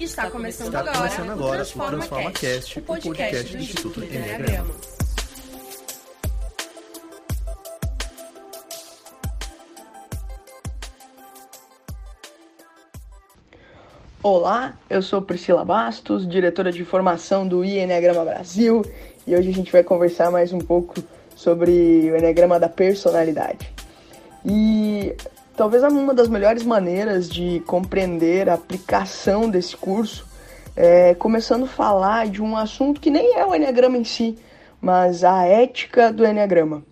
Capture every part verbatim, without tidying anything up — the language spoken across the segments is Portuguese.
Está começando, Está agora, começando agora o TransformaCast, o, Transforma o, o podcast do, do Instituto Eneagrama. Olá, eu sou Priscila Bastos, diretora de formação do Eneagrama Brasil, e hoje a gente vai conversar mais um pouco sobre o Eneagrama da personalidade. E talvez uma das melhores maneiras de compreender a aplicação desse curso é começando a falar de um assunto que nem é o Eneagrama em si, mas a ética do Eneagrama.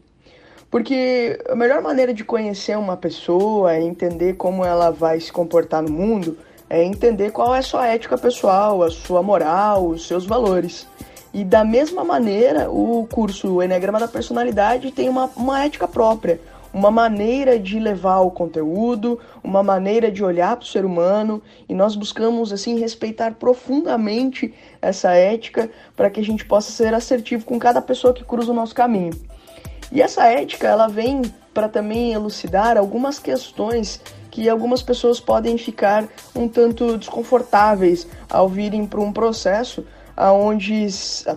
Porque a melhor maneira de conhecer uma pessoa e entender como ela vai se comportar no mundo é entender qual é a sua ética pessoal, a sua moral, os seus valores. E da mesma maneira, o curso Eneagrama da Personalidade tem uma, uma ética própria, uma maneira de levar o conteúdo, uma maneira de olhar para o ser humano, e nós buscamos assim respeitar profundamente essa ética para que a gente possa ser assertivo com cada pessoa que cruza o nosso caminho. E essa ética, ela vem para também elucidar algumas questões que algumas pessoas podem ficar um tanto desconfortáveis ao virem para um processo onde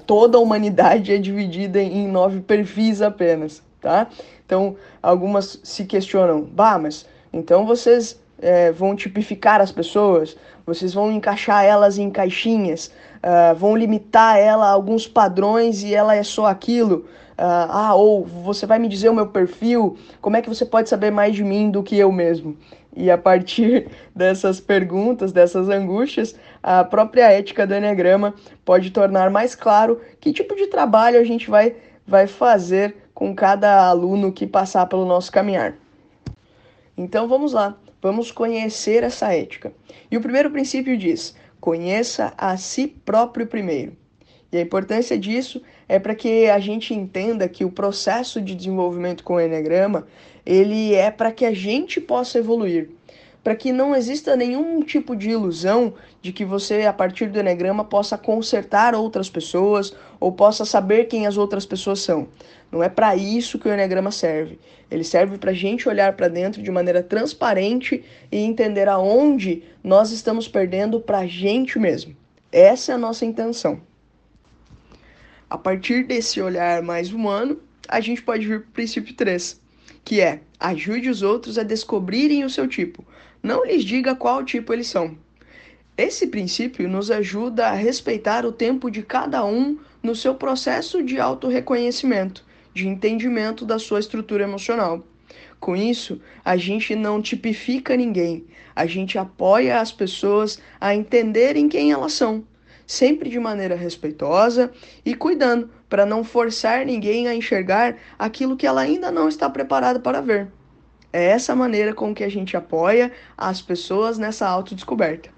toda a humanidade é dividida em nove perfis apenas, tá? Então, algumas se questionam, bah, mas então vocês é, vão tipificar as pessoas, vocês vão encaixar elas em caixinhas, uh, vão limitar ela a alguns padrões e ela é só aquilo. Uh, ah, ou você vai me dizer o meu perfil, como é que você pode saber mais de mim do que eu mesmo? E a partir dessas perguntas, dessas angústias, a própria ética do Eneagrama pode tornar mais claro que tipo de trabalho a gente vai, vai fazer com cada aluno que passar pelo nosso caminhar. Então vamos lá, vamos conhecer essa ética. E o primeiro princípio diz, conheça a si próprio primeiro. E a importância disso é para que a gente entenda que o processo de desenvolvimento com o Eneagrama, ele é para que a gente possa evoluir, para que não exista nenhum tipo de ilusão de que você, a partir do Eneagrama, possa consertar outras pessoas ou possa saber quem as outras pessoas são. Não é para isso que o Eneagrama serve. Ele serve para a gente olhar para dentro de maneira transparente e entender aonde nós estamos perdendo para a gente mesmo. Essa é a nossa intenção. A partir desse olhar mais humano, a gente pode vir para o princípio três, que é, ajude os outros a descobrirem o seu tipo. Não lhes diga qual tipo eles são. Esse princípio nos ajuda a respeitar o tempo de cada um no seu processo de autorreconhecimento, de entendimento da sua estrutura emocional. Com isso, a gente não tipifica ninguém, a gente apoia as pessoas a entenderem quem elas são, sempre de maneira respeitosa e cuidando para não forçar ninguém a enxergar aquilo que ela ainda não está preparada para ver. É essa a maneira com que a gente apoia as pessoas nessa autodescoberta.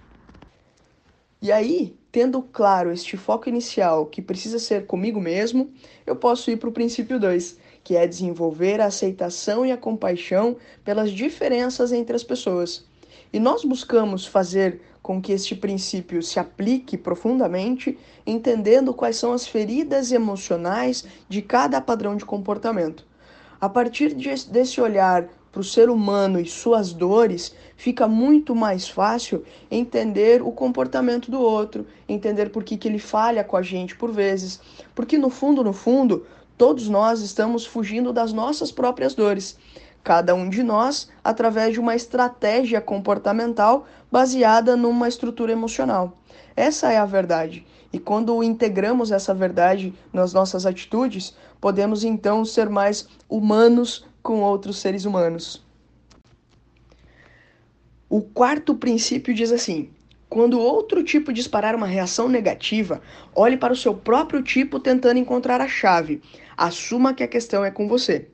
E aí, tendo claro este foco inicial que precisa ser comigo mesmo, eu posso ir para o princípio dois, que é desenvolver a aceitação e a compaixão pelas diferenças entre as pessoas. E nós buscamos fazer com que este princípio se aplique profundamente, entendendo quais são as feridas emocionais de cada padrão de comportamento. A partir desse olhar para o ser humano e suas dores, fica muito mais fácil entender o comportamento do outro, entender por que que ele falha com a gente por vezes, porque no fundo, no fundo, todos nós estamos fugindo das nossas próprias dores, cada um de nós através de uma estratégia comportamental baseada numa estrutura emocional. Essa é a verdade, e quando integramos essa verdade nas nossas atitudes, podemos então ser mais humanos com outros seres humanos. O quarto princípio diz assim, quando outro tipo disparar uma reação negativa, olhe para o seu próprio tipo tentando encontrar a chave, assuma que a questão é com você.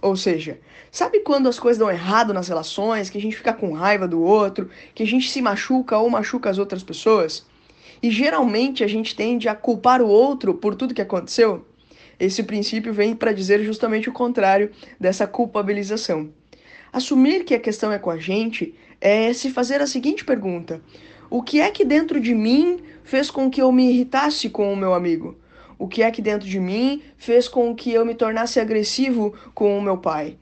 Ou seja, sabe quando as coisas dão errado nas relações, que a gente fica com raiva do outro, que a gente se machuca ou machuca as outras pessoas? E geralmente a gente tende a culpar o outro por tudo que aconteceu? Esse princípio vem para dizer justamente o contrário dessa culpabilização. Assumir que a questão é com a gente é se fazer a seguinte pergunta: o que é que dentro de mim fez com que eu me irritasse com o meu amigo? O que é que dentro de mim fez com que eu me tornasse agressivo com o meu pai?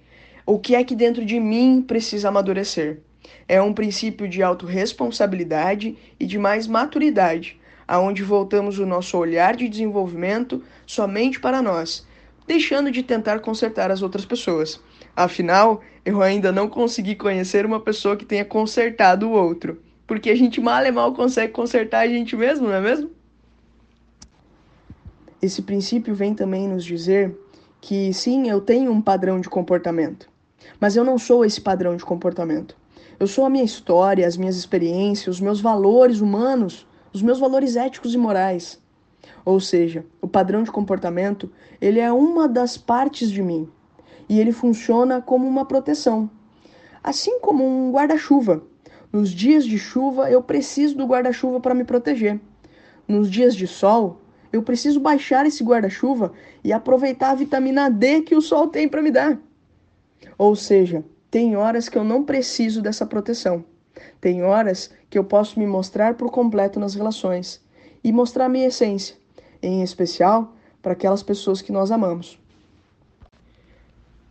O que é que dentro de mim precisa amadurecer? É um princípio de autorresponsabilidade e de mais maturidade, aonde voltamos o nosso olhar de desenvolvimento somente para nós, deixando de tentar consertar as outras pessoas. Afinal, eu ainda não consegui conhecer uma pessoa que tenha consertado o outro, porque a gente mal e mal consegue consertar a gente mesmo, não é mesmo? Esse princípio vem também nos dizer que sim, eu tenho um padrão de comportamento, mas eu não sou esse padrão de comportamento. Eu sou a minha história, as minhas experiências, os meus valores humanos, os meus valores éticos e morais. Ou seja, o padrão de comportamento, ele é uma das partes de mim e ele funciona como uma proteção, assim como um guarda-chuva. Nos dias de chuva, eu preciso do guarda-chuva para me proteger. Nos dias de sol, eu preciso baixar esse guarda-chuva e aproveitar a vitamina D que o sol tem para me dar. Ou seja, tem horas que eu não preciso dessa proteção. Tem horas que eu posso me mostrar por completo nas relações e mostrar minha essência, em especial para aquelas pessoas que nós amamos.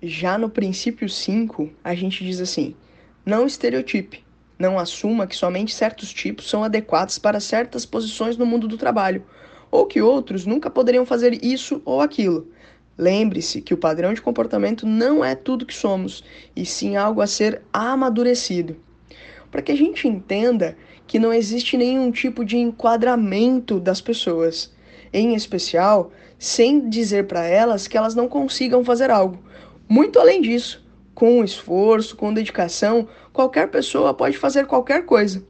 Já no princípio cinco, a gente diz assim: não estereotipe. Não assuma que somente certos tipos são adequados para certas posições no mundo do trabalho, ou que outros nunca poderiam fazer isso ou aquilo. Lembre-se que o padrão de comportamento não é tudo que somos, e sim algo a ser amadurecido. Para que a gente entenda que não existe nenhum tipo de enquadramento das pessoas, em especial, sem dizer para elas que elas não consigam fazer algo. Muito além disso, com esforço, com dedicação, qualquer pessoa pode fazer qualquer coisa.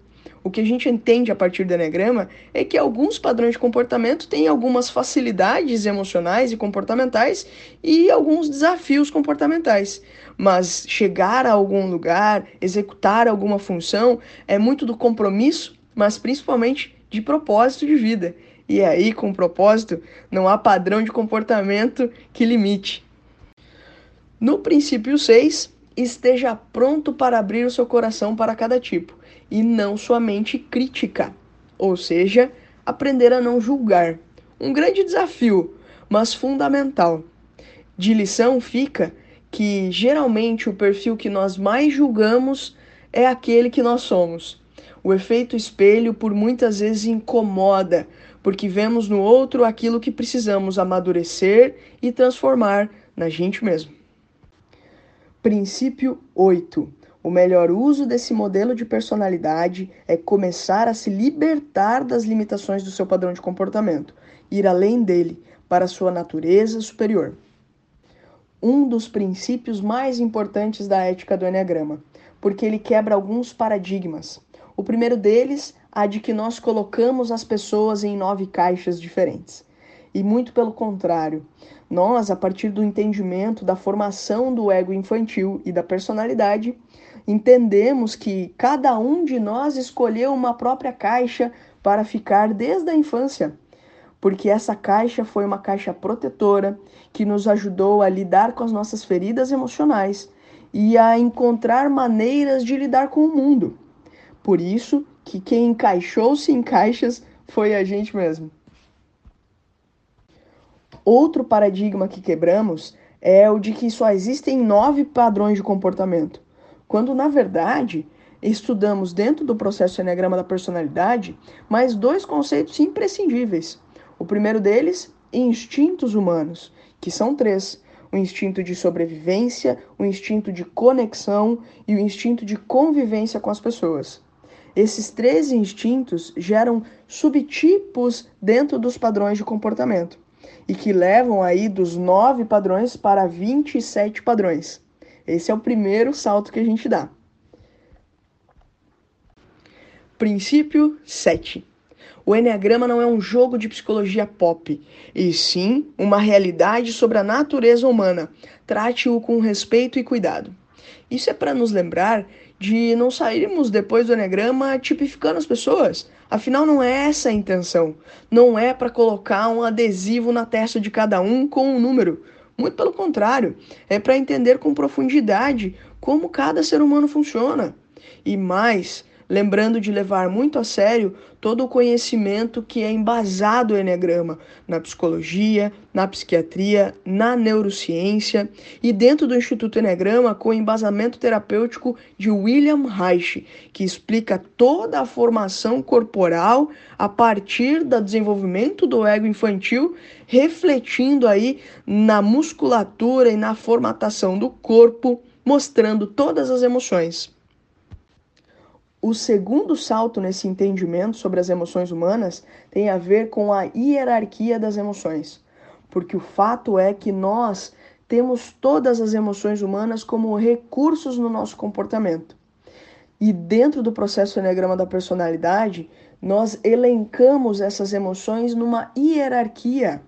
O que a gente entende a partir do Eneagrama é que alguns padrões de comportamento têm algumas facilidades emocionais e comportamentais e alguns desafios comportamentais. Mas chegar a algum lugar, executar alguma função, é muito do compromisso, mas principalmente de propósito de vida. E aí, com propósito, não há padrão de comportamento que limite. No princípio seis, esteja pronto para abrir o seu coração para cada tipo, e não sua mente crítica, ou seja, aprender a não julgar. Um grande desafio, mas fundamental. De lição fica que, geralmente, o perfil que nós mais julgamos é aquele que nós somos. O efeito espelho, por muitas vezes, incomoda, porque vemos no outro aquilo que precisamos amadurecer e transformar na gente mesmo. Princípio oito. O melhor uso desse modelo de personalidade é começar a se libertar das limitações do seu padrão de comportamento, ir além dele, para sua natureza superior. Um dos princípios mais importantes da ética do Eneagrama, porque ele quebra alguns paradigmas. O primeiro deles, a de que nós colocamos as pessoas em nove caixas diferentes. E muito pelo contrário, nós, a partir do entendimento da formação do ego infantil e da personalidade, entendemos que cada um de nós escolheu uma própria caixa para ficar desde a infância, porque essa caixa foi uma caixa protetora que nos ajudou a lidar com as nossas feridas emocionais e a encontrar maneiras de lidar com o mundo. Por isso que quem encaixou-se em caixas foi a gente mesmo. Outro paradigma que quebramos é o de que só existem nove padrões de comportamento, quando, na verdade, estudamos dentro do processo Eneagrama da personalidade mais dois conceitos imprescindíveis. O primeiro deles, instintos humanos, que são três: o instinto de sobrevivência, o instinto de conexão e o instinto de convivência com as pessoas. Esses três instintos geram subtipos dentro dos padrões de comportamento, e que levam aí dos nove padrões para vinte e sete padrões. Esse é o primeiro salto que a gente dá. Princípio sete. O Eneagrama não é um jogo de psicologia pop, e sim uma realidade sobre a natureza humana. Trate-o com respeito e cuidado. Isso é para nos lembrar de não sairmos depois do Eneagrama tipificando as pessoas. Afinal, não é essa a intenção. Não é para colocar um adesivo na testa de cada um com um número. Muito pelo contrário, é para entender com profundidade como cada ser humano funciona. E mais, lembrando de levar muito a sério todo o conhecimento que é embasado no Eneagrama, na psicologia, na psiquiatria, na neurociência e dentro do Instituto Eneagrama com o embasamento terapêutico de William Reich, que explica toda a formação corporal a partir do desenvolvimento do ego infantil, refletindo aí na musculatura e na formatação do corpo, mostrando todas as emoções. O segundo salto nesse entendimento sobre as emoções humanas tem a ver com a hierarquia das emoções, porque o fato é que nós temos todas as emoções humanas como recursos no nosso comportamento. E dentro do processo Eneagrama da personalidade, nós elencamos essas emoções numa hierarquia.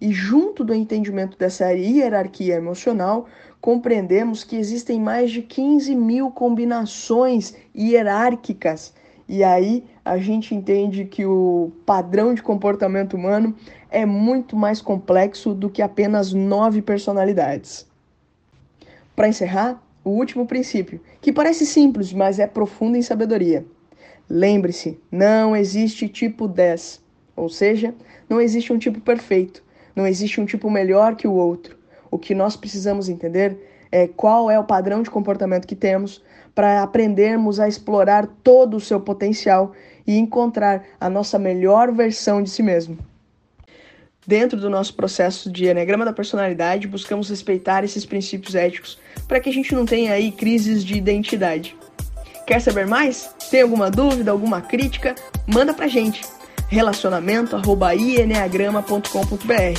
E junto do entendimento dessa hierarquia emocional, compreendemos que existem mais de quinze mil combinações hierárquicas. E aí a gente entende que o padrão de comportamento humano é muito mais complexo do que apenas nove personalidades. Para encerrar, o último princípio, que parece simples, mas é profundo em sabedoria. Lembre-se, não existe tipo dez, ou seja, não existe um tipo perfeito. Não existe um tipo melhor que o outro. O que nós precisamos entender é qual é o padrão de comportamento que temos para aprendermos a explorar todo o seu potencial e encontrar a nossa melhor versão de si mesmo. Dentro do nosso processo de Eneagrama da personalidade, buscamos respeitar esses princípios éticos para que a gente não tenha aí crises de identidade. Quer saber mais? Tem alguma dúvida, alguma crítica? Manda pra gente! relacionamento arroba i eneagrama ponto com ponto b r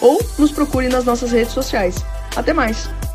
ou nos procure nas nossas redes sociais. Até mais!